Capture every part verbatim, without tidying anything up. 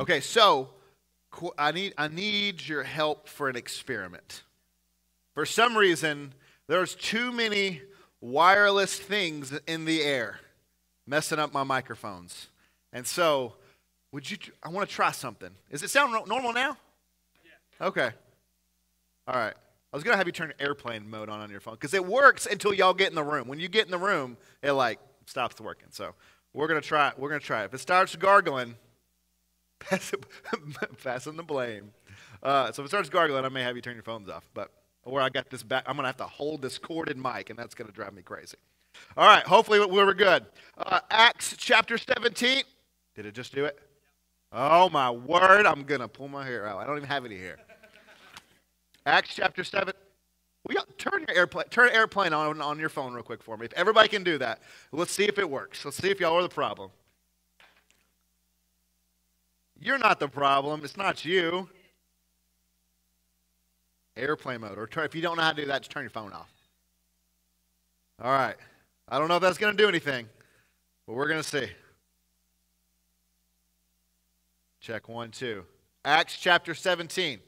Okay, so I need, I need your help for an experiment. For some reason, there's too many wireless things in the air messing up my microphones. And so, would you? I want to try something. Does it sound normal now? Yeah. Okay. All right. I was going to have you turn airplane mode on on your phone because it works until y'all get in the room. When you get in the room, it like stops working. So we're going to try it. We're going to try it. If it starts gargling, pass it, fasten the blame. Uh, so if it starts gargling, I may have you turn your phones off. But or I got this back. I'm going to have to hold this corded mic, and that's going to drive me crazy. All right. Hopefully we were good. Uh, Acts chapter seventeen. Did it just do it? Oh, my word. I'm going to pull my hair out. I don't even have any hair. Acts chapter seven. Will you turn your airplane, turn airplane on, on your phone real quick for me. If everybody can do that, let's see if it works. Let's see if y'all are the problem. You're not the problem. It's not you. Airplane mode. Or turn, if you don't know how to do that, just turn your phone off. All right. I don't know if that's going to do anything, but we're going to see. Check one, two. Acts chapter seventeen.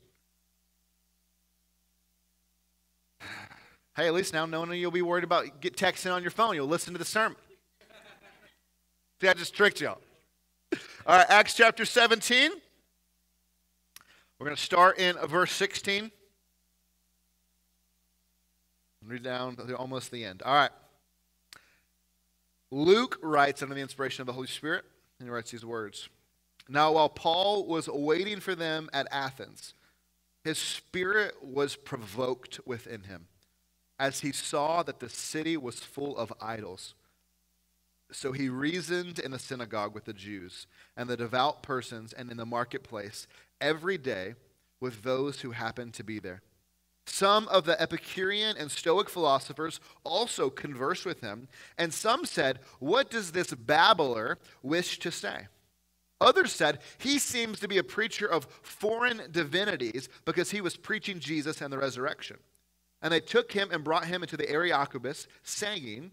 Hey, at least now none of you will be worried about get texting on your phone. You'll listen to the sermon. See, I just tricked y'all. All right, Acts chapter seventeen. We're going to start in verse sixteen. Read down to almost the end. All right. Luke writes under the inspiration of the Holy Spirit, and he writes these words. Now, while Paul was waiting for them at Athens, his spirit was provoked within him as he saw that the city was full of idols. So he reasoned in the synagogue with the Jews and the devout persons and in the marketplace every day with those who happened to be there. Some of the Epicurean and Stoic philosophers also conversed with him, and some said, "What does this babbler wish to say?" Others said, "He seems to be a preacher of foreign divinities because he was preaching Jesus and the resurrection." And they took him and brought him into the Areopagus, saying,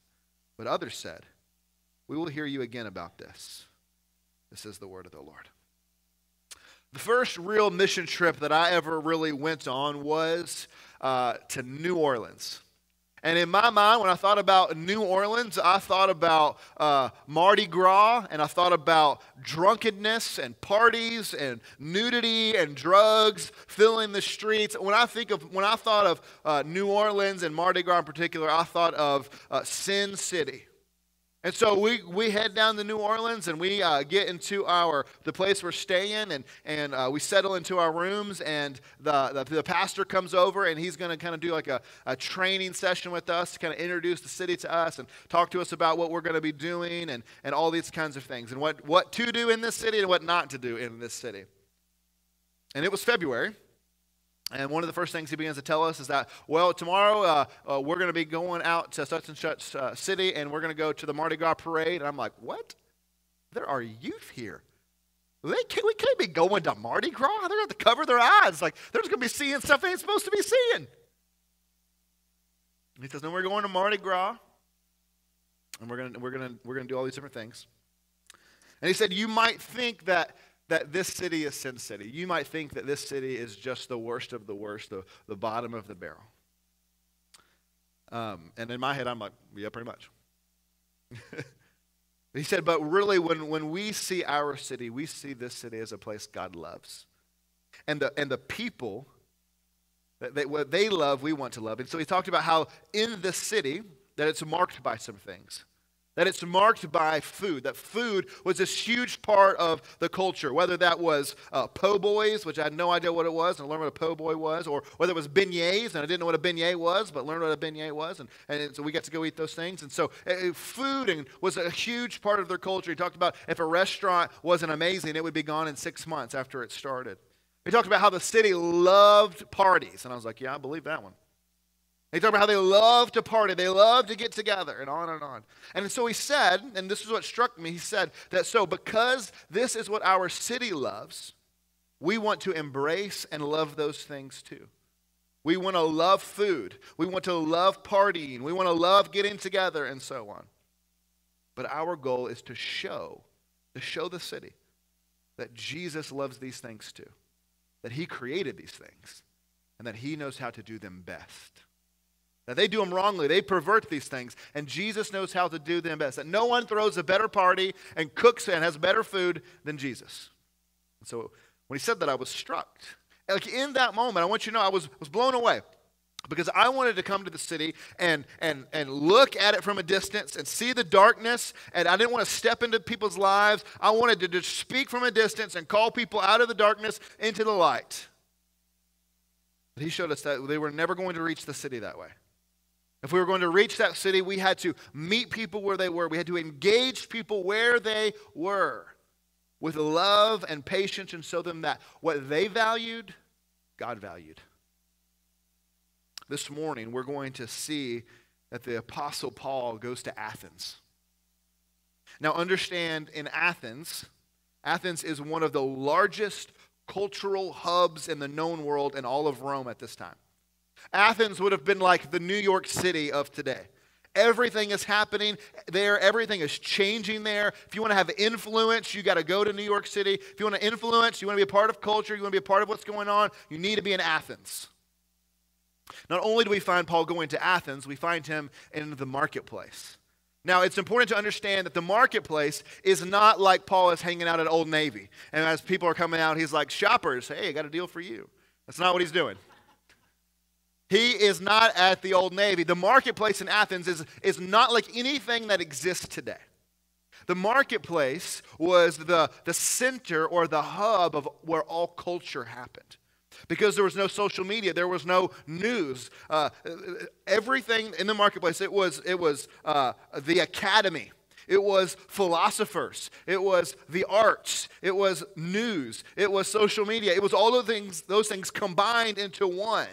but others said, "We will hear you again about this." This is the word of the Lord. The first real mission trip that I ever really went on was uh, to New Orleans. And in my mind, when I thought about New Orleans, I thought about uh, Mardi Gras, and I thought about drunkenness and parties and nudity and drugs filling the streets. When I think of when I thought of uh, New Orleans and Mardi Gras in particular, I thought of uh, Sin City. And so we, we head down to New Orleans, and we uh, get into our the place we're staying, and, and uh, we settle into our rooms, and the, the, the pastor comes over, and he's going to kind of do like a, a training session with us to kind of introduce the city to us and talk to us about what we're going to be doing and, and all these kinds of things, and what, what to do in this city and what not to do in this city. And it was February. And one of the first things he begins to tell us is that, well, tomorrow uh, uh, we're going to be going out to such and such uh, city, and we're going to go to the Mardi Gras parade. And I'm like, what? There are youth here. They can't, we can't be going to Mardi Gras. They're going to have to cover their eyes. Like, they're just going to be seeing stuff they ain't supposed to be seeing. And he says, no, we're going to Mardi Gras, and we're going to we're going to we're going to do all these different things. And he said, you might think that. that this city is Sin City. You might think that this city is just the worst of the worst, the, the bottom of the barrel. Um, and in my head, I'm like, yeah, pretty much. He said, but really, when, when we see our city, we see this city as a place God loves. And the, and the people, that they, what they love, we want to love. And so he talked about how in the city, that it's marked by some things. That it's marked by food, that food was this huge part of the culture, whether that was uh, po' boys, which I had no idea what it was, and I learned what a po' boy was, or whether it was beignets, and I didn't know what a beignet was, but learned what a beignet was, and, and so we got to go eat those things. And so uh, food and was a huge part of their culture. He talked about if a restaurant wasn't amazing, it would be gone in six months after it started. He talked about how the city loved parties, and I was like, yeah, I believe that one. He talked about how they love to party, they love to get together, and on and on. And so he said, and this is what struck me, he said that so because this is what our city loves, we want to embrace and love those things too. We want to love food. We want to love partying. We want to love getting together and so on. But our goal is to show, to show the city that Jesus loves these things too, that he created these things, and that he knows how to do them best. That they do them wrongly. They pervert these things. And Jesus knows how to do them best. That no one throws a better party and cooks and has better food than Jesus. And so when he said that, I was struck. Like in that moment, I want you to know I was, was blown away. Because I wanted to come to the city and, and, and look at it from a distance and see the darkness. And I didn't want to step into people's lives. I wanted to just speak from a distance and call people out of the darkness into the light. But he showed us that they were never going to reach the city that way. If we were going to reach that city, we had to meet people where they were. We had to engage people where they were with love and patience and show them that what they valued, God valued. This morning, we're going to see that the Apostle Paul goes to Athens. Now understand, in Athens, Athens is one of the largest cultural hubs in the known world in all of Rome at this time. Athens would have been like the New York City of today. Everything is happening there. Everything is changing there. If you want to have influence, you got to go to New York City. If you want to influence, you want to be a part of culture, you want to be a part of what's going on, you need to be in Athens. Not only do we find Paul going to Athens, we find him in the marketplace. Now, it's important to understand that the marketplace is not like Paul is hanging out at Old Navy. And as people are coming out, he's like, shoppers, hey, I got a deal for you. That's not what he's doing. He is not at the Old Navy. The marketplace in Athens is, is not like anything that exists today. The marketplace was the, the center or the hub of where all culture happened. Because there was no social media, there was no news. Uh, everything in the marketplace, it was, it was uh, the academy. It was philosophers. It was the arts. It was news. It was social media. It was all of things, those things combined into one.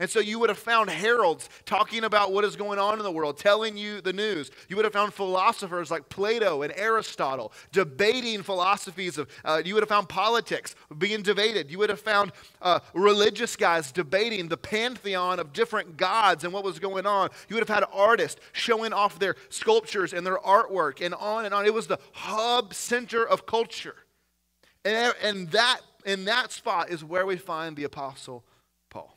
And so you would have found heralds talking about what is going on in the world, telling you the news. You would have found philosophers like Plato and Aristotle debating philosophies. Of, uh, you would have found politics being debated. You would have found uh, religious guys debating the pantheon of different gods and what was going on. You would have had artists showing off their sculptures and their artwork and on and on. It was the hub center of culture. And, and that, in that spot is where we find the Apostle Paul.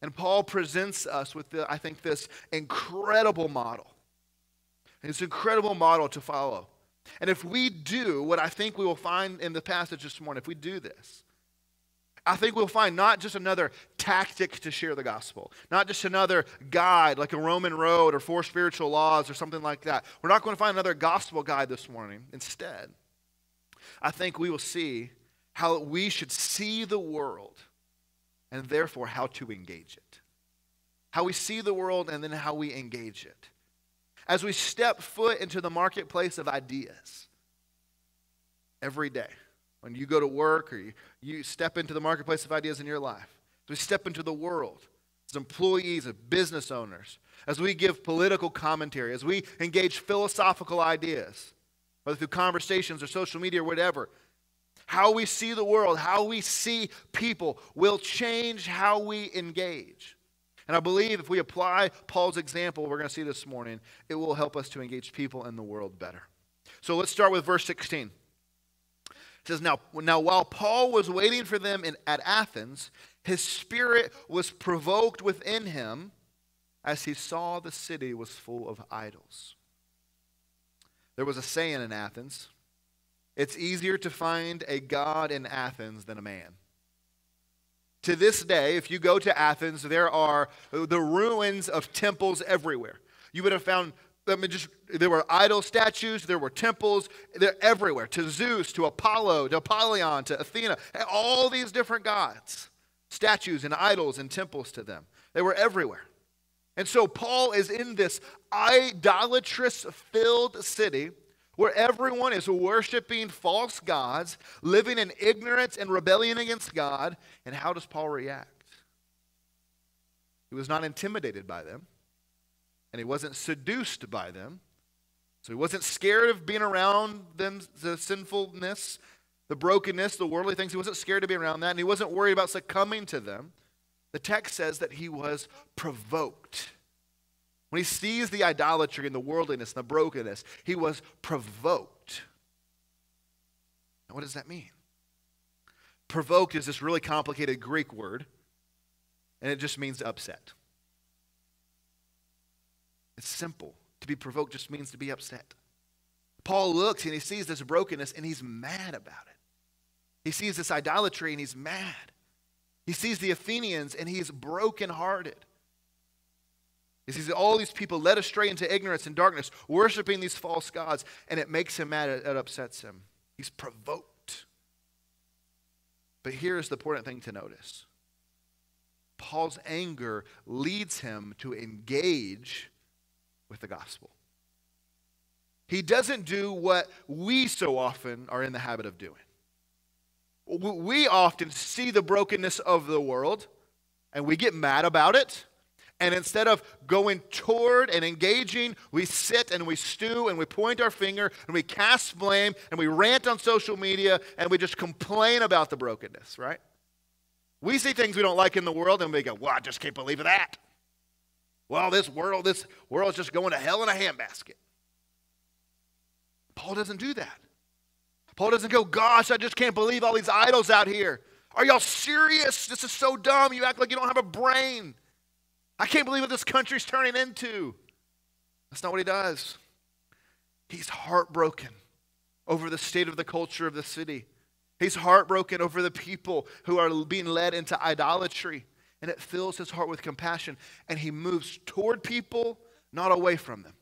And Paul presents us with, the, I think, this incredible model. It's an incredible model to follow. And if we do what I think we will find in the passage this morning, if we do this, I think we'll find not just another tactic to share the gospel, not just another guide like a Roman road or four spiritual laws or something like that. We're not going to find another gospel guide this morning. Instead, I think we will see how we should see the world and therefore how to engage it. How we see the world and then how we engage it. As we step foot into the marketplace of ideas every day, when you go to work or you, you step into the marketplace of ideas in your life, as we step into the world as employees, as business owners, as we give political commentary, as we engage philosophical ideas, whether through conversations or social media or whatever, how we see the world, how we see people will change how we engage. And I believe if we apply Paul's example we're going to see this morning, it will help us to engage people in the world better. So let's start with verse sixteen. It says, Now, now while Paul was waiting for them in, at Athens, his spirit was provoked within him as he saw the city was full of idols. There was a saying in Athens, it's easier to find a god in Athens than a man. To this day, if you go to Athens, there are the ruins of temples everywhere. You would have found, I mean, just, there were idol statues, there were temples, they're everywhere. To Zeus, to Apollo, to Apollyon, to Athena, all these different gods. Statues and idols and temples to them. They were everywhere. And so Paul is in this idolatrous-filled city where everyone is worshiping false gods, living in ignorance and rebellion against God. And how does Paul react? He was not intimidated by them, and he wasn't seduced by them. So he wasn't scared of being around them, the sinfulness, the brokenness, the worldly things. He wasn't scared to be around that, and he wasn't worried about succumbing to them. The text says that he was provoked. When he sees the idolatry and the worldliness and the brokenness, he was provoked. Now, what does that mean? Provoked is this really complicated Greek word, and it just means upset. It's simple. To be provoked just means to be upset. Paul looks and he sees this brokenness and he's mad about it. He sees this idolatry and he's mad. He sees the Athenians and he's brokenhearted. He sees all these people led astray into ignorance and darkness, worshiping these false gods, and it makes him mad, it upsets him. He's provoked. But here's the important thing to notice. Paul's anger leads him to engage with the gospel. He doesn't do what we so often are in the habit of doing. We often see the brokenness of the world, and we get mad about it. And instead of going toward and engaging, we sit and we stew and we point our finger and we cast blame and we rant on social media and we just complain about the brokenness, right? We see things we don't like in the world and we go, well, I just can't believe that. Well, this world, this world's just going to hell in a handbasket. Paul doesn't do that. Paul doesn't go, gosh, I just can't believe all these idols out here. Are y'all serious? This is so dumb. You act like you don't have a brain. I can't believe what this country's turning into. That's not what he does. He's heartbroken over the state of the culture of the city. He's heartbroken over the people who are being led into idolatry. And it fills his heart with compassion. And he moves toward people, not away from them.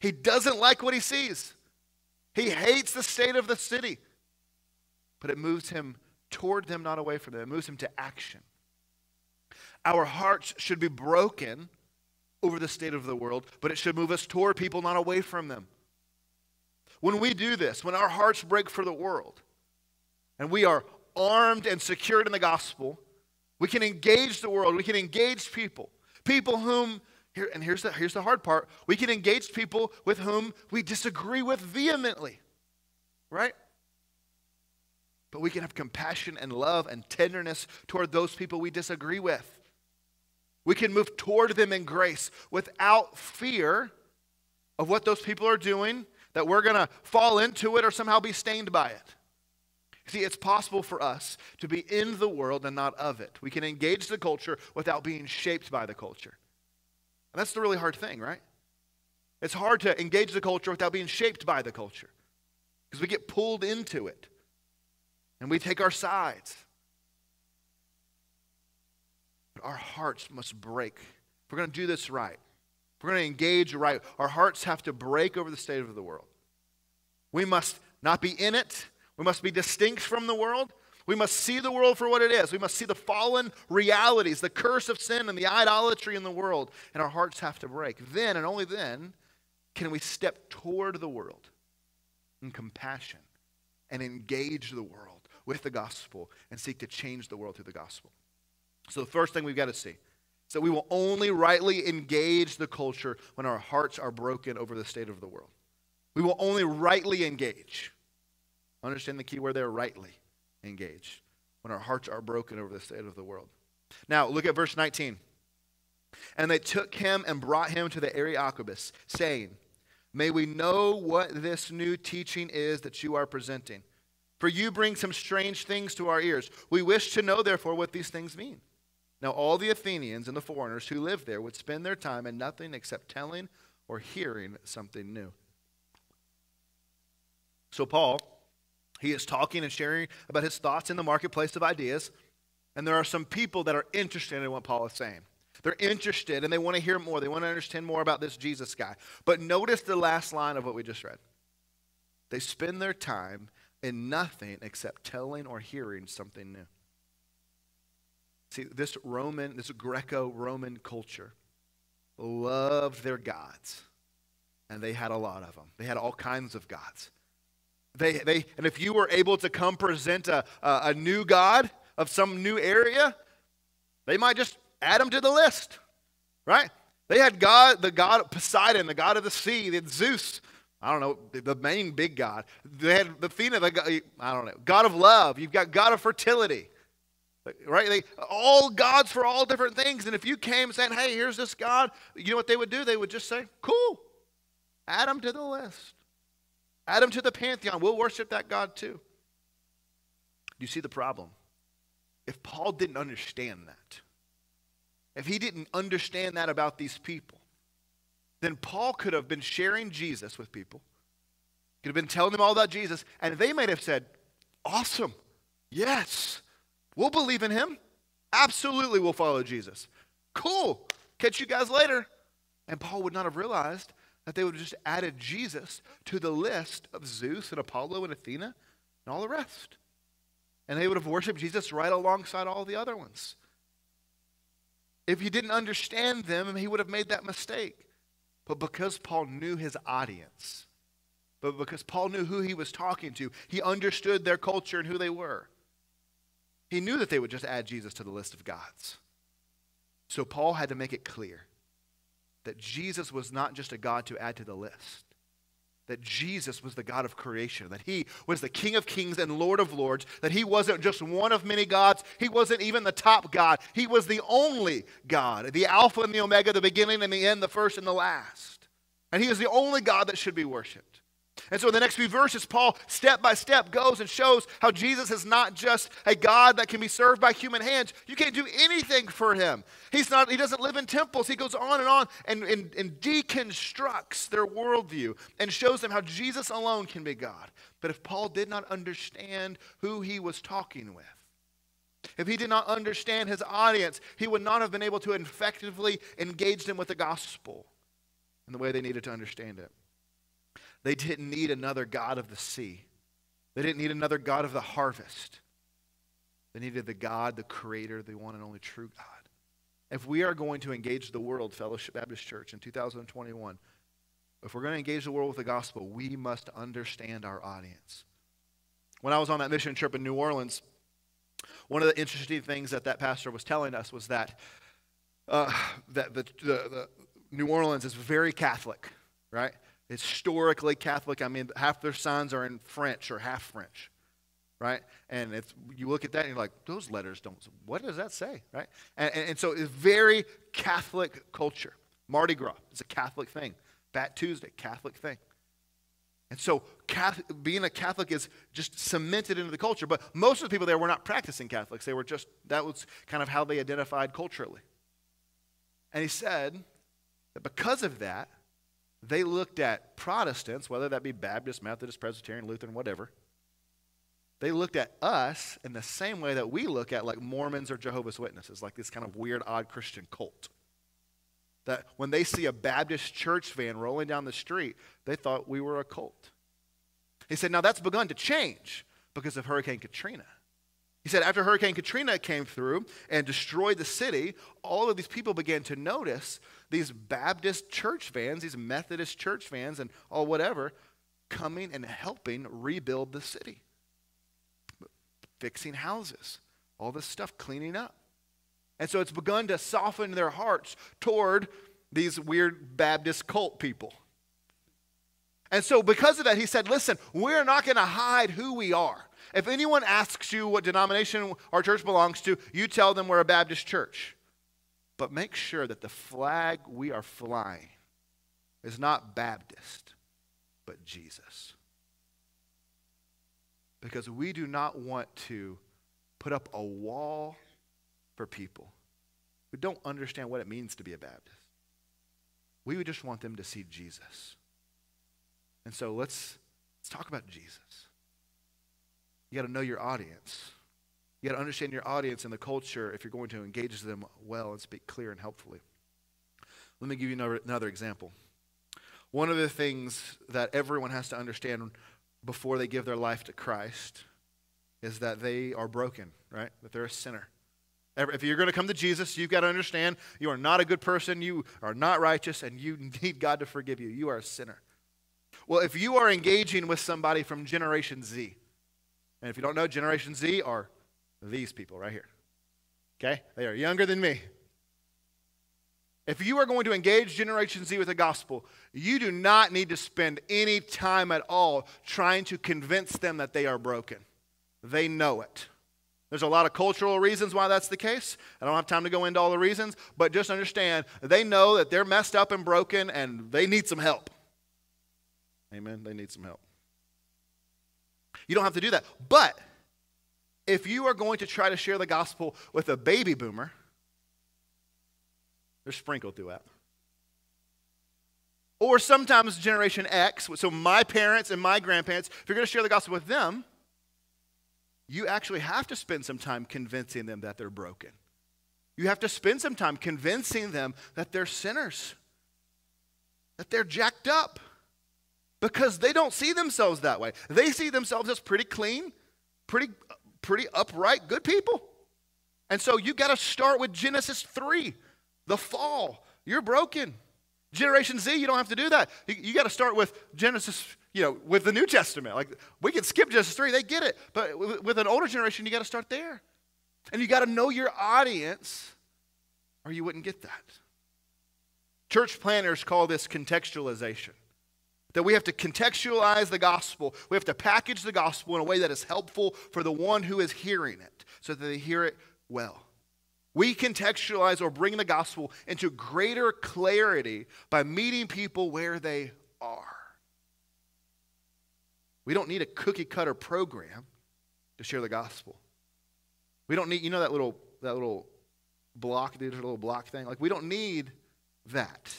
He doesn't like what he sees. He hates the state of the city. But it moves him toward them, not away from them. It moves him to action. Our hearts should be broken over the state of the world, but it should move us toward people, not away from them. When we do this, when our hearts break for the world, and we are armed and secured in the gospel, we can engage the world, we can engage people. People whom, here, and here's the, here's the hard part, we can engage people with whom we disagree with vehemently, right? But we can have compassion and love and tenderness toward those people we disagree with. We can move toward them in grace without fear of what those people are doing, that we're going to fall into it or somehow be stained by it. See, it's possible for us to be in the world and not of it. We can engage the culture without being shaped by the culture. And that's the really hard thing, right? It's hard to engage the culture without being shaped by the culture because we get pulled into it and we take our sides. But our hearts must break. If we're going to do this right, if we're going to engage right, our hearts have to break over the state of the world. We must not be in it. We must be distinct from the world. We must see the world for what it is. We must see the fallen realities, the curse of sin and the idolatry in the world, and our hearts have to break. Then and only then can we step toward the world in compassion and engage the world with the gospel and seek to change the world through the gospel. So the first thing we've got to see is that we will only rightly engage the culture when our hearts are broken over the state of the world. We will only rightly engage. Understand the key word there, rightly engage, when our hearts are broken over the state of the world. Now, look at verse nineteen. And they took him and brought him to the Areopagus, saying, "May we know what this new teaching is that you are presenting. For you bring some strange things to our ears. We wish to know, therefore, what these things mean." Now, all the Athenians and the foreigners who lived there would spend their time in nothing except telling or hearing something new. So Paul, he is talking and sharing about his thoughts in the marketplace of ideas. And there are some people that are interested in what Paul is saying. They're interested and they want to hear more. They want to understand more about this Jesus guy. But notice the last line of what we just read. They spend their time in nothing except telling or hearing something new. See, this Roman, this Greco-Roman culture loved their gods. And they had a lot of them. They had all kinds of gods. They, they, and if you were able to come present a, a, a new god of some new area, they might just add him to the list, right? They had God, the god of Poseidon, the god of the sea, the Zeus, I don't know, the main big god. They had the Athena, the, I don't know, god of love. You've got god of fertility, right? They, all gods for all different things. And if you came saying, "Hey, here's this god," you know what they would do? They would just say, "Cool, add him to the list. Add him to the pantheon. We'll worship that god too." You see the problem? If Paul didn't understand that, if he didn't understand that about these people, then Paul could have been sharing Jesus with people, could have been telling them all about Jesus, and they might have said, "Awesome, yes, we'll believe in him. Absolutely, we'll follow Jesus. Cool, catch you guys later." And Paul would not have realized that they would have just added Jesus to the list of Zeus and Apollo and Athena and all the rest. And they would have worshiped Jesus right alongside all the other ones. If he didn't understand them, he would have made that mistake. But because Paul knew his audience, but because Paul knew who he was talking to, he understood their culture and who they were. He knew that they would just add Jesus to the list of gods. So Paul had to make it clear that Jesus was not just a God to add to the list, that Jesus was the God of creation, that he was the King of kings and Lord of lords, that he wasn't just one of many gods, he wasn't even the top God, he was the only God, the Alpha and the Omega, the beginning and the end, the first and the last. And he is the only God that should be worshipped. And so in the next few verses, Paul step by step goes and shows how Jesus is not just a God that can be served by human hands. You can't do anything for him. He's not, he doesn't live in temples. He goes on and on and, and, and deconstructs their worldview and shows them how Jesus alone can be God. But if Paul did not understand who he was talking with, if he did not understand his audience, he would not have been able to effectively engage them with the gospel in the way they needed to understand it. They didn't need another god of the sea. They didn't need another god of the harvest. They needed the God, the creator, the one and only true God. If we are going to engage the world, Fellowship Baptist Church, in two thousand twenty-one, if we're going to engage the world with the gospel, we must understand our audience. When I was on that mission trip in New Orleans, one of the interesting things that that pastor was telling us was that, uh, that the, the, the New Orleans is very Catholic, right? Historically Catholic. I mean, half their signs are in French or half French, right? And it's, you look at that and you're like, those letters don't, what does that say, right? And, and, and so it's very Catholic culture. Mardi Gras is a Catholic thing. Fat Tuesday, Catholic thing. And so Catholic, being a Catholic is just cemented into the culture. But most of the people there were not practicing Catholics. They were just, that was kind of how they identified culturally. And he said that because of that, they looked at Protestants, whether that be Baptist, Methodist, Presbyterian, Lutheran, whatever, They looked at us in the same way that we look at like Mormons or Jehovah's Witnesses, like this kind of weird, odd Christian cult. That when they see a Baptist church van rolling down the street, they thought we were a cult. He said, now that's begun to change because of Hurricane Katrina. He said, after Hurricane Katrina came through and destroyed the city, all of these people began to notice these Baptist church vans, these Methodist church vans and all whatever, coming and helping rebuild the city. Fixing houses, all this stuff, cleaning up. And so it's begun to soften their hearts toward these weird Baptist cult people. And so because of that, he said, listen, we're not going to hide who we are. If anyone asks you what denomination our church belongs to, you tell them we're a Baptist church. But make sure that the flag we are flying is not Baptist, but Jesus. Because we do not want to put up a wall for people who don't understand what it means to be a Baptist. We would just want them to see Jesus. And so let's, let's talk about Jesus. You got to know your audience. You got to understand your audience and the culture if you're going to engage them well and speak clear and helpfully. Let me give you another, another example. One of the things that everyone has to understand before they give their life to Christ is that they are broken, right? That they're a sinner. If you're going to come to Jesus, you've got to understand you are not a good person, you are not righteous, and you need God to forgive you. You are a sinner. Well, if you are engaging with somebody from Generation Z, and if you don't know, Generation Z are these people right here, okay? They are younger than me. If you are going to engage Generation Z with the gospel, you do not need to spend any time at all trying to convince them that they are broken. They know it. There's a lot of cultural reasons why that's the case. I don't have time to go into all the reasons, but just understand they know that they're messed up and broken and they need some help. Amen. They need some help. You don't have to do that. But if you are going to try to share the gospel with a baby boomer, they're sprinkled throughout. Or sometimes Generation X, so my parents and my grandparents, if you're going to share the gospel with them, you actually have to spend some time convincing them that they're broken. You have to spend some time convincing them that they're sinners, that they're jacked up, because they don't see themselves that way. They see themselves as pretty clean, pretty, pretty upright, good people. And so you got to start with Genesis three. The fall, you're broken. Generation Z, you don't have to do that. You, you got to start with Genesis, you know, with the New Testament. Like, we can skip Genesis three, they get it. But with, with an older generation, you got to start there. And you got to know your audience or you wouldn't get that. Church planners call this contextualization. That we have to contextualize the gospel. We have to package the gospel in a way that is helpful for the one who is hearing it so that they hear it well. We contextualize or bring the gospel into greater clarity by meeting people where they are. We don't need a cookie cutter program to share the gospel. We don't need, you know that little that little block, the little block thing? Like, we don't need that.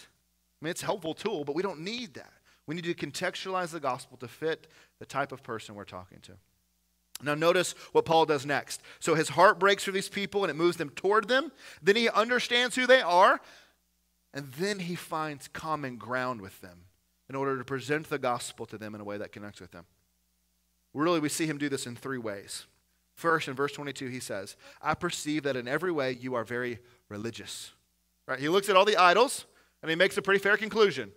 I mean, it's a helpful tool, but we don't need that. We need to contextualize the gospel to fit the type of person we're talking to. Now notice what Paul does next. So his heart breaks for these people and it moves them toward them. Then he understands who they are. And then he finds common ground with them in order to present the gospel to them in a way that connects with them. Really, we see him do this in three ways. First, in verse twenty-two, he says, I perceive that in every way you are very religious. Right? He looks at all the idols and he makes a pretty fair conclusion.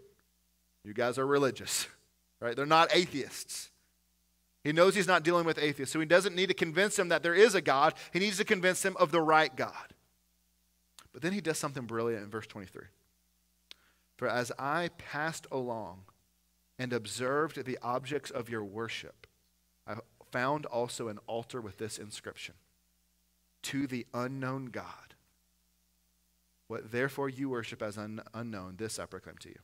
You guys are religious. Right? They're not atheists. He knows he's not dealing with atheists, so he doesn't need to convince them that there is a God. He needs to convince them of the right God. But then he does something brilliant in verse twenty-three. For as I passed along and observed the objects of your worship, I found also an altar with this inscription, to the unknown God. What therefore you worship as un- unknown, this I proclaim to you.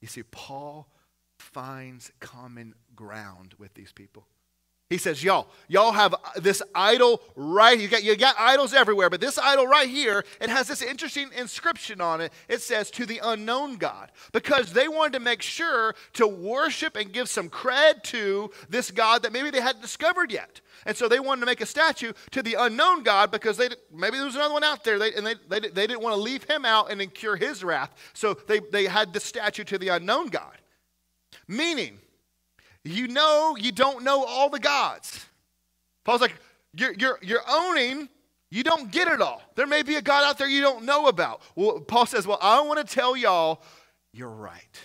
You see, Paul finds common ground with these people. He says, y'all, y'all have this idol right here. You got, you got idols everywhere, but this idol right here, it has this interesting inscription on it. It says, to the unknown God, because they wanted to make sure to worship and give some cred to this God that maybe they hadn't discovered yet. And so they wanted to make a statue to the unknown God because they maybe there was another one out there, they, and they, they, they didn't want to leave him out and incur his wrath. So they, they had this statue to the unknown God, meaning, you know you don't know all the gods. Paul's like, you're, you're, you're owning, you don't get it all. There may be a God out there you don't know about. Well, Paul says, well, I want to tell y'all, you're right.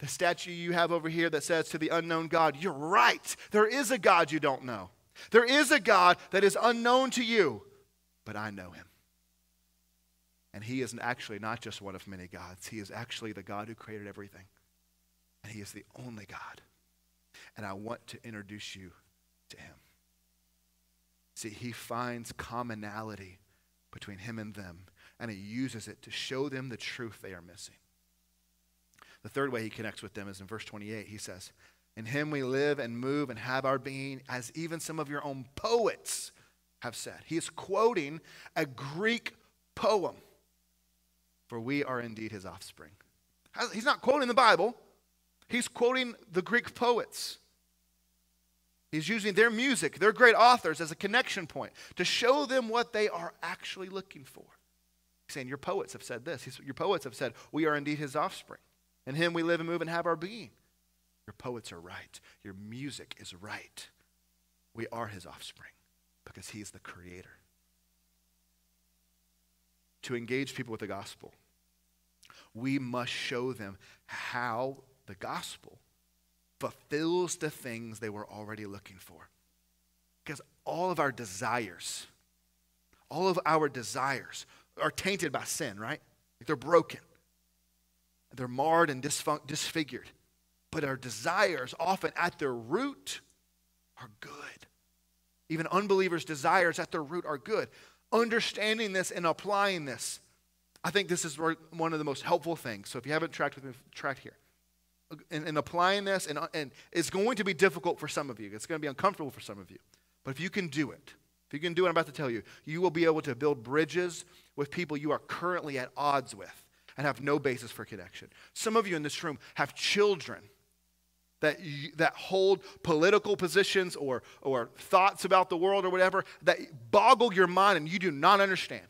The statue you have over here that says to the unknown God, you're right. There is a God you don't know. There is a God that is unknown to you, but I know him. And he is actually not just one of many gods. He is actually the God who created everything. And he is the only God. And I want to introduce you to him. See, he finds commonality between him and them, and he uses it to show them the truth they are missing. The third way he connects with them is in verse twenty-eight. He says, in him we live and move and have our being, as even some of your own poets have said. He is quoting a Greek poem. For we are indeed his offspring. He's not quoting the Bible. He's quoting the Greek poets. He's using their music, their great authors, as a connection point to show them what they are actually looking for. He's saying, your poets have said this. He's, your poets have said, we are indeed his offspring. In him we live and move and have our being. Your poets are right. Your music is right. We are his offspring because he is the creator. To engage people with the gospel, we must show them how the gospel fulfills the things they were already looking for. Because all of our desires, all of our desires are tainted by sin, right? Like they're broken. They're marred and disfun- disfigured. But our desires, often at their root, are good. Even unbelievers' desires at their root are good. Understanding this and applying this, I think this is one of the most helpful things. So if you haven't tracked with me, track here. And, and applying this, and, and it's going to be difficult for some of you. It's going to be uncomfortable for some of you. But if you can do it, if you can do what I'm about to tell you, you will be able to build bridges with people you are currently at odds with and have no basis for connection. Some of you in this room have children that you, that hold political positions or, or thoughts about the world or whatever that boggle your mind and you do not understand.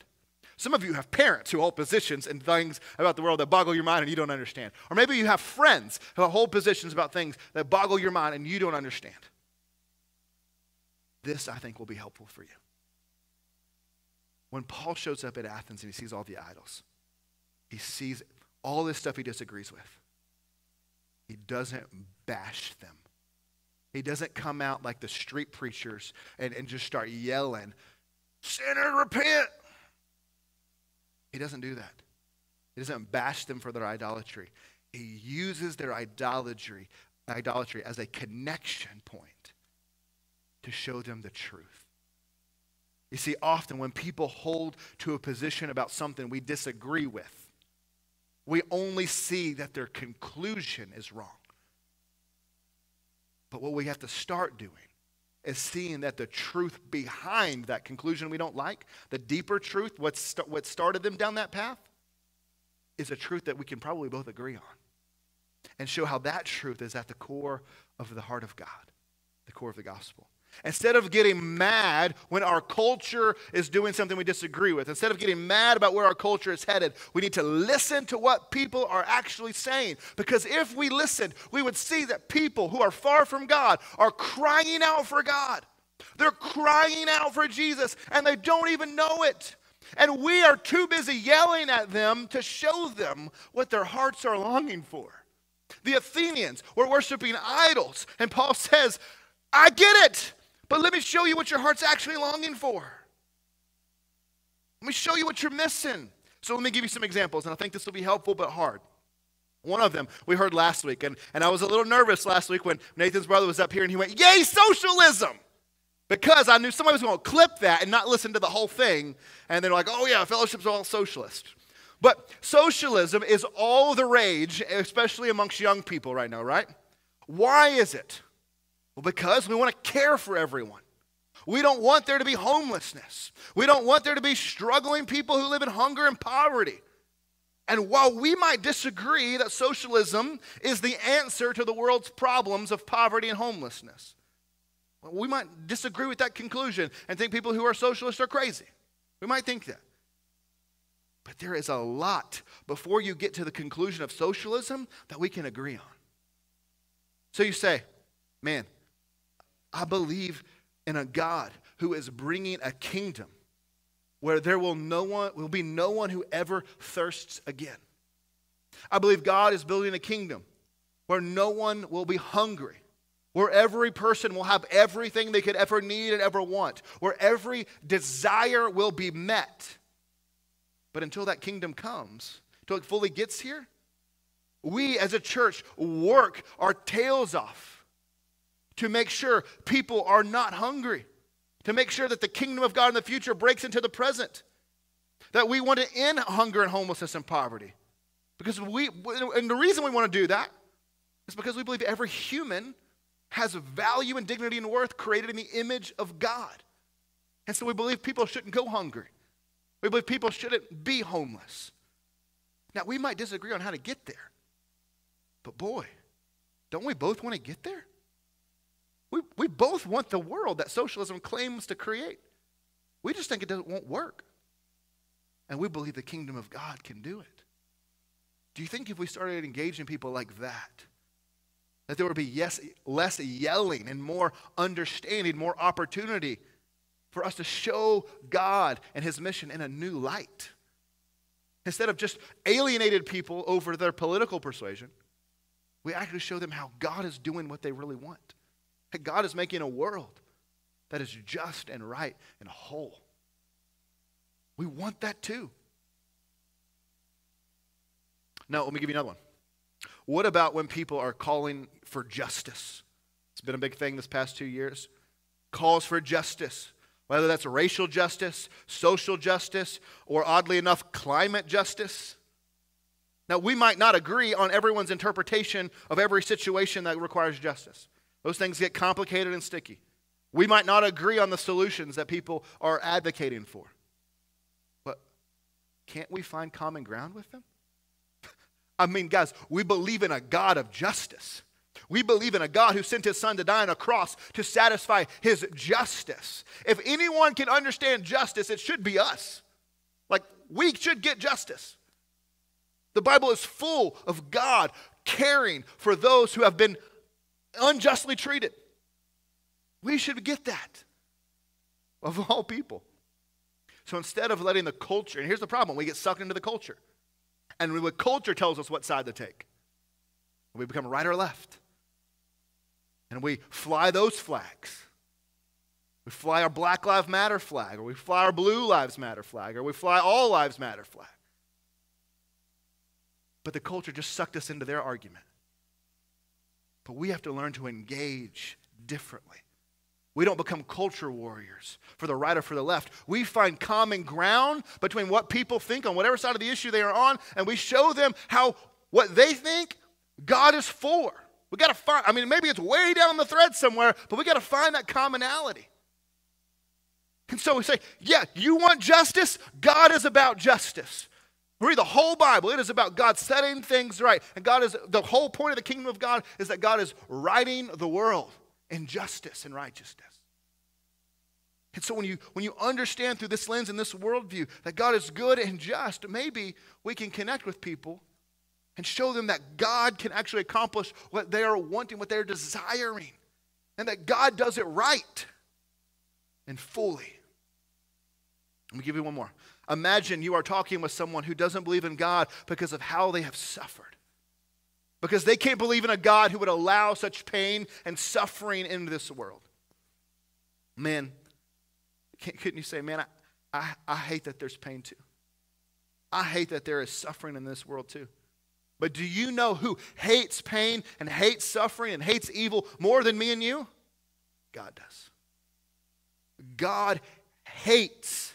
Some of you have parents who hold positions and things about the world that boggle your mind and you don't understand. Or maybe you have friends who hold positions about things that boggle your mind and you don't understand. This, I think, will be helpful for you. When Paul shows up at Athens and he sees all the idols, he sees all this stuff he disagrees with. He doesn't bash them. He doesn't come out like the street preachers and, and just start yelling, sinner, repent. He doesn't do that. He doesn't bash them for their idolatry. He uses their idolatry, idolatry as a connection point to show them the truth. You see, often when people hold to a position about something we disagree with, we only see that their conclusion is wrong. But what we have to start doing is seeing that the truth behind that conclusion we don't like, the deeper truth, what, st- what started them down that path, is a truth that we can probably both agree on. And show how that truth is at the core of the heart of God, the core of the gospel. Instead of getting mad when our culture is doing something we disagree with, instead of getting mad about where our culture is headed, we need to listen to what people are actually saying. Because if we listened, we would see that people who are far from God are crying out for God. They're crying out for Jesus, and they don't even know it. And we are too busy yelling at them to show them what their hearts are longing for. The Athenians were worshiping idols, and Paul says, I get it. But let me show you what your heart's actually longing for. Let me show you what you're missing. So let me give you some examples, and I think this will be helpful but hard. One of them we heard last week, and, and I was a little nervous last week when Nathan's brother was up here, and he went, yay, socialism! Because I knew somebody was going to clip that and not listen to the whole thing, and they're like, oh yeah, fellowship's all socialist. But socialism is all the rage, especially amongst young people right now, right? Why is it? Well, because we want to care for everyone. We don't want there to be homelessness. We don't want there to be struggling people who live in hunger and poverty. And while we might disagree that socialism is the answer to the world's problems of poverty and homelessness, we might disagree with that conclusion and think people who are socialists are crazy. We might think that. But there is a lot before you get to the conclusion of socialism that we can agree on. So you say, man, I believe in a God who is bringing a kingdom where there will no one will be no one who ever thirsts again. I believe God is building a kingdom where no one will be hungry, where every person will have everything they could ever need and ever want, where every desire will be met. But until that kingdom comes, until it fully gets here, we as a church work our tails off to make sure people are not hungry, to make sure that the kingdom of God in the future breaks into the present, that we want to end hunger and homelessness and poverty. Because we, and the reason we want to do that is because we believe every human has value and dignity and worth created in the image of God. And so we believe people shouldn't go hungry. We believe people shouldn't be homeless. Now, we might disagree on how to get there, but boy, don't we both want to get there? We, we both want the world that socialism claims to create. We just think it doesn't, won't work. And we believe the kingdom of God can do it. Do you think if we started engaging people like that, that there would be yes, less yelling and more understanding, more opportunity for us to show God and his mission in a new light? Instead of just alienated people over their political persuasion, we actually show them how God is doing what they really want. That God is making a world that is just and right and whole. We want that too. Now, let me give you another one. What about when people are calling for justice? It's been a big thing this past two years. Calls for justice, whether that's racial justice, social justice, or oddly enough, climate justice. Now, we might not agree on everyone's interpretation of every situation that requires justice. Those things get complicated and sticky. We might not agree on the solutions that people are advocating for. But can't we find common ground with them? I mean, guys, we believe in a God of justice. We believe in a God who sent his son to die on a cross to satisfy his justice. If anyone can understand justice, it should be us. Like, we should get justice. The Bible is full of God caring for those who have been unjustly treated. We should get that, of all people. So instead of letting the culture, and here's the problem, we get sucked into the culture. And the culture tells us what side to take. We become right or left. And we fly those flags. We fly our Black Lives Matter flag, or we fly our Blue Lives Matter flag, or we fly All Lives Matter flag. But the culture just sucked us into their argument. But we have to learn to engage differently. We don't become culture warriors for the right or for the left. We find common ground between what people think on whatever side of the issue they are on, and we show them how what they think God is for. We got to find, I mean, maybe it's way down the thread somewhere, but we got to find that commonality. And so we say, yeah, you want justice? God is about justice. Read the whole Bible. It is about God setting things right. And God is, the whole point of the kingdom of God is that God is righting the world in justice and righteousness. And so when you, when you understand through this lens and this worldview that God is good and just, maybe we can connect with people and show them that God can actually accomplish what they are wanting, what they are desiring, and that God does it right and fully. Let me give you one more. Imagine you are talking with someone who doesn't believe in God because of how they have suffered, because they can't believe in a God who would allow such pain and suffering into this world. Man, couldn't you say, man, I, I, I hate that there's pain too. I hate that there is suffering in this world too. But do you know who hates pain and hates suffering and hates evil more than me and you? God does. God hates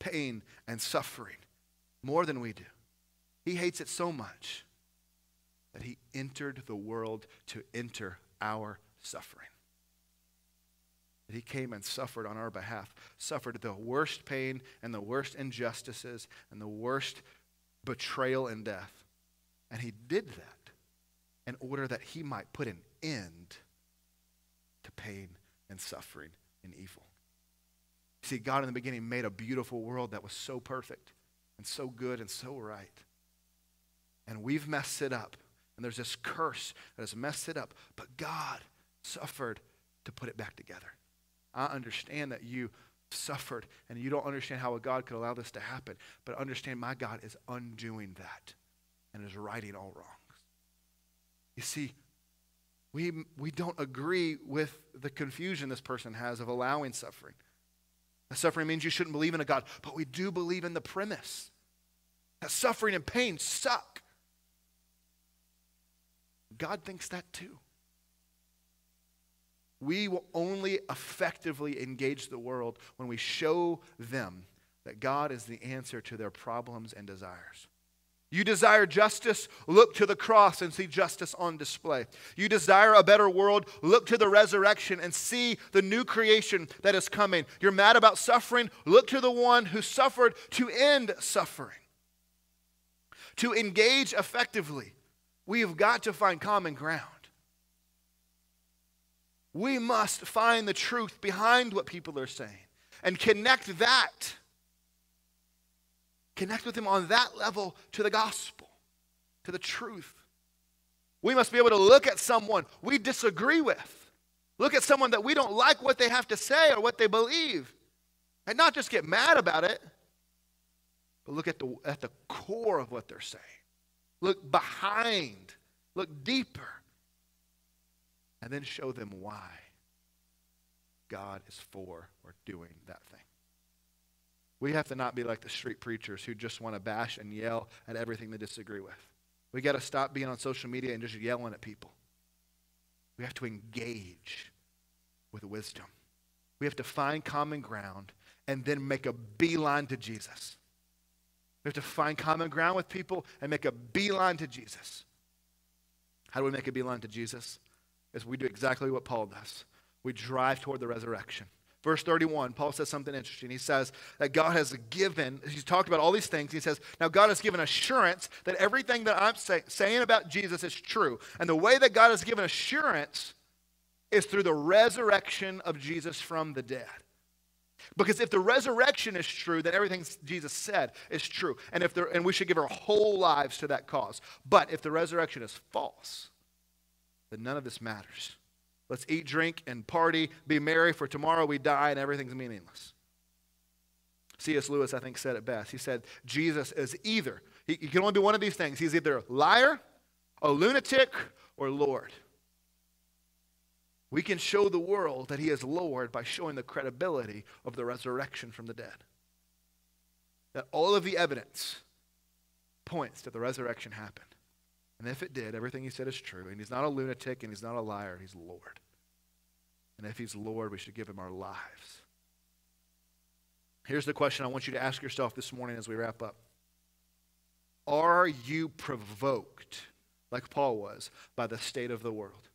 pain and suffering more than we do. He hates it so much that he entered the world to enter our suffering. that he came and suffered on our behalf, suffered the worst pain and the worst injustices and the worst betrayal and death. And he did that in order that he might put an end to pain and suffering and evil. See, God in the beginning made a beautiful world that was so perfect and so good and so right. And we've messed it up. And there's this curse that has messed it up. But God suffered to put it back together. I understand that you suffered and you don't understand how a God could allow this to happen. But understand my God is undoing that and is righting all wrongs. You see, we, we don't agree with the confusion this person has of allowing suffering. That suffering means you shouldn't believe in a God, but we do believe in the premise that suffering and pain suck. God thinks that too. We will only effectively engage the world when we show them that God is the answer to their problems and desires. You desire justice, look to the cross and see justice on display. You desire a better world, look to the resurrection and see the new creation that is coming. You're mad about suffering, look to the one who suffered to end suffering. To engage effectively, we have got to find common ground. We must find the truth behind what people are saying and connect that. Connect with them on that level to the gospel, to the truth. We must be able to look at someone we disagree with, look at someone that we don't like what they have to say or what they believe, and not just get mad about it, but look at the, at the core of what they're saying. Look behind, look deeper, and then show them why God is for or doing that thing. We have to not be like the street preachers who just want to bash and yell at everything they disagree with. We got to stop being on social media and just yelling at people. We have to engage with wisdom. We have to find common ground and then make a beeline to Jesus. We have to find common ground with people and make a beeline to Jesus. How do we make a beeline to Jesus? Is we do exactly what Paul does. We drive toward the resurrection. Verse thirty-one, Paul says something interesting. He says that God has given, he's talked about all these things. He says, now God has given assurance that everything that I'm say, saying about Jesus is true. And the way that God has given assurance is through the resurrection of Jesus from the dead. Because if the resurrection is true, then everything Jesus said is true. And, if there, and we should give our whole lives to that cause. But if the resurrection is false, then none of this matters. Let's eat, drink, and party, be merry, for tomorrow we die and everything's meaningless. C S Lewis, I think, said it best. He said, Jesus is either, he, he can only be one of these things. He's either a liar, a lunatic, or Lord. We can show the world that he is Lord by showing the credibility of the resurrection from the dead. That all of the evidence points to the resurrection happened. And if it did, everything he said is true. And he's not a lunatic and he's not a liar. He's Lord. And if he's Lord, we should give him our lives. Here's the question I want you to ask yourself this morning as we wrap up. Are you provoked, like Paul was, by the state of the world?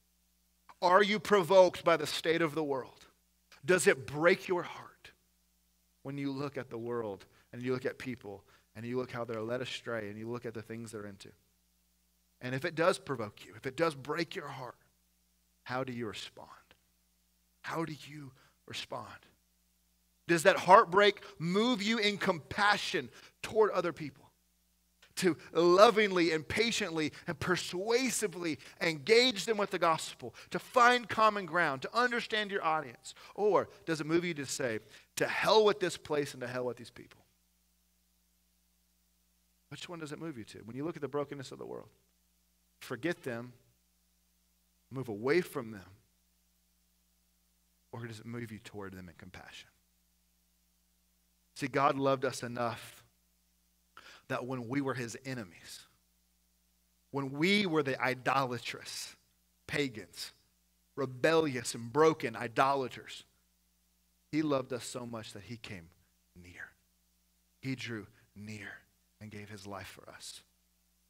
Are you provoked by the state of the world? Does it break your heart when you look at the world and you look at people and you look how they're led astray and you look at the things they're into? And if it does provoke you, if it does break your heart, how do you respond? How do you respond? Does that heartbreak move you in compassion toward other people? To lovingly and patiently and persuasively engage them with the gospel, to find common ground, to understand your audience? Or does it move you to say, to hell with this place and to hell with these people? Which one does it move you to? When you look at the brokenness of the world, forget them, move away from them, or does it move you toward them in compassion? See, God loved us enough that when we were his enemies, when we were the idolatrous pagans, rebellious and broken idolaters, he loved us so much that he came near. He drew near and gave his life for us.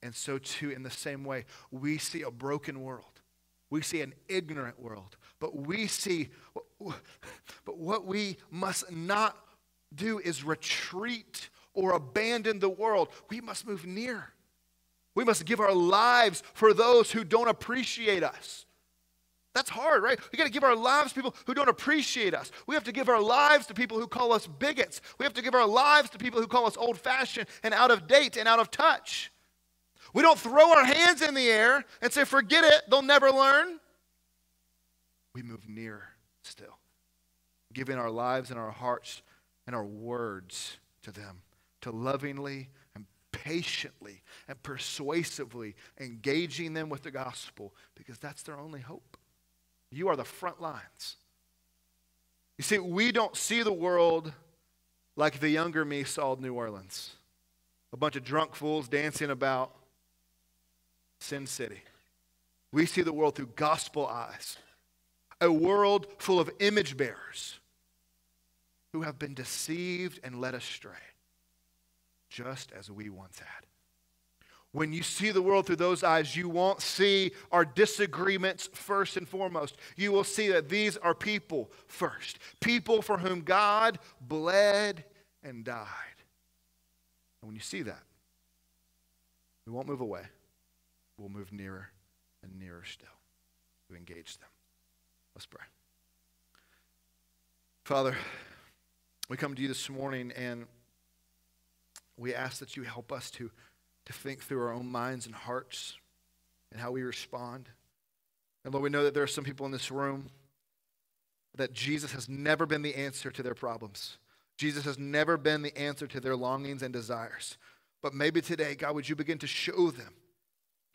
And so too, in the same way, we see a broken world. We see an ignorant world. But we see, but what we must not do is retreat or abandon the world. We must move near. We must give our lives for those who don't appreciate us. That's hard, right? We got to give our lives to people who don't appreciate us. We have to give our lives to people who call us bigots. We have to give our lives to people who call us old-fashioned and out of date and out of touch. We don't throw our hands in the air and say, forget it, they'll never learn. We move nearer still, giving our lives and our hearts and our words to them, to lovingly and patiently and persuasively engaging them with the gospel, because that's their only hope. You are the front lines. You see, we don't see the world like the younger me saw New Orleans. A bunch of drunk fools dancing about Sin City. We see the world through gospel eyes. A world full of image bearers who have been deceived and led astray, just as we once had. When you see the world through those eyes, you won't see our disagreements first and foremost. You will see that these are people first, people for whom God bled and died. And when you see that, we won't move away. We'll move nearer and nearer still to engage them. Let's pray. Father, we come to you this morning and we ask that you help us to, to think through our own minds and hearts and how we respond. And Lord, we know that there are some people in this room that Jesus has never been the answer to their problems. Jesus has never been the answer to their longings and desires. But maybe today, God, would you begin to show them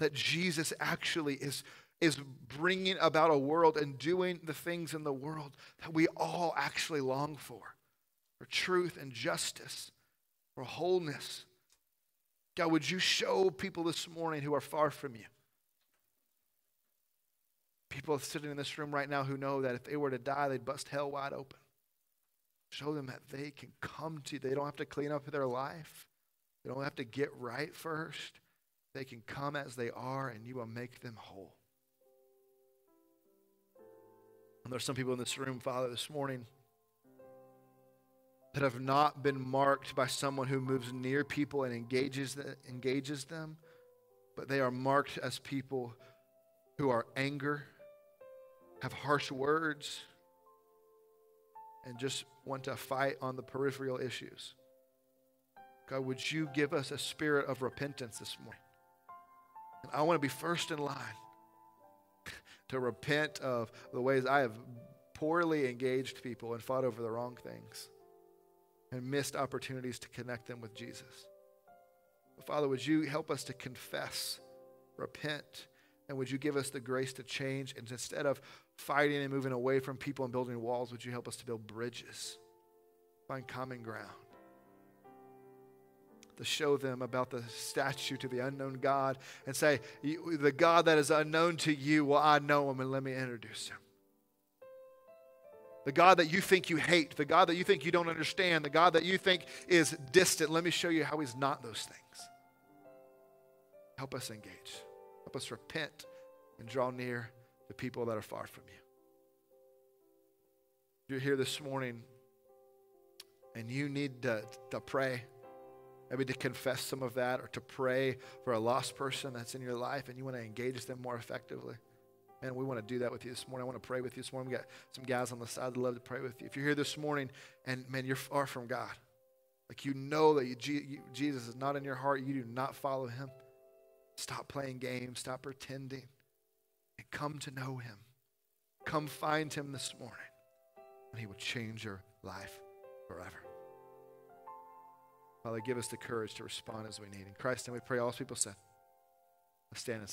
that Jesus actually is, is bringing about a world and doing the things in the world that we all actually long for, for truth and justice, for wholeness. God, would you show people this morning who are far from you? People sitting in this room right now who know that if they were to die, they'd bust hell wide open. Show them that they can come to you. They don't have to clean up their life. They don't have to get right first. They can come as they are, and you will make them whole. And there's some people in this room, Father, this morning that have not been marked by someone who moves near people and engages, engages them, but they are marked as people who are anger, have harsh words, and just want to fight on the peripheral issues. God, would you give us a spirit of repentance this morning? And I want to be first in line to repent of the ways I have poorly engaged people and fought over the wrong things and missed opportunities to connect them with Jesus. But Father, would you help us to confess, repent, and would you give us the grace to change? And instead of fighting and moving away from people and building walls, would you help us to build bridges, find common ground, to show them about the statue to the unknown God and say, the God that is unknown to you, well, I know him and let me introduce him. The God that you think you hate, the God that you think you don't understand, the God that you think is distant, let me show you how he's not those things. Help us engage. Help us repent and draw near to people that are far from you. You're here this morning and you need to, to pray. Maybe to confess some of that or to pray for a lost person that's in your life and you want to engage them more effectively. And we want to do that with you this morning. I want to pray with you this morning. We got some guys on the side that love to pray with you. If you're here this morning and, man, you're far from God, like you know that you, you, Jesus is not in your heart, you do not follow him, stop playing games, stop pretending, and come to know him. Come find him this morning, and he will change your life forever. Father, give us the courage to respond as we need. In Christ's name we pray, all those people said, let's stand and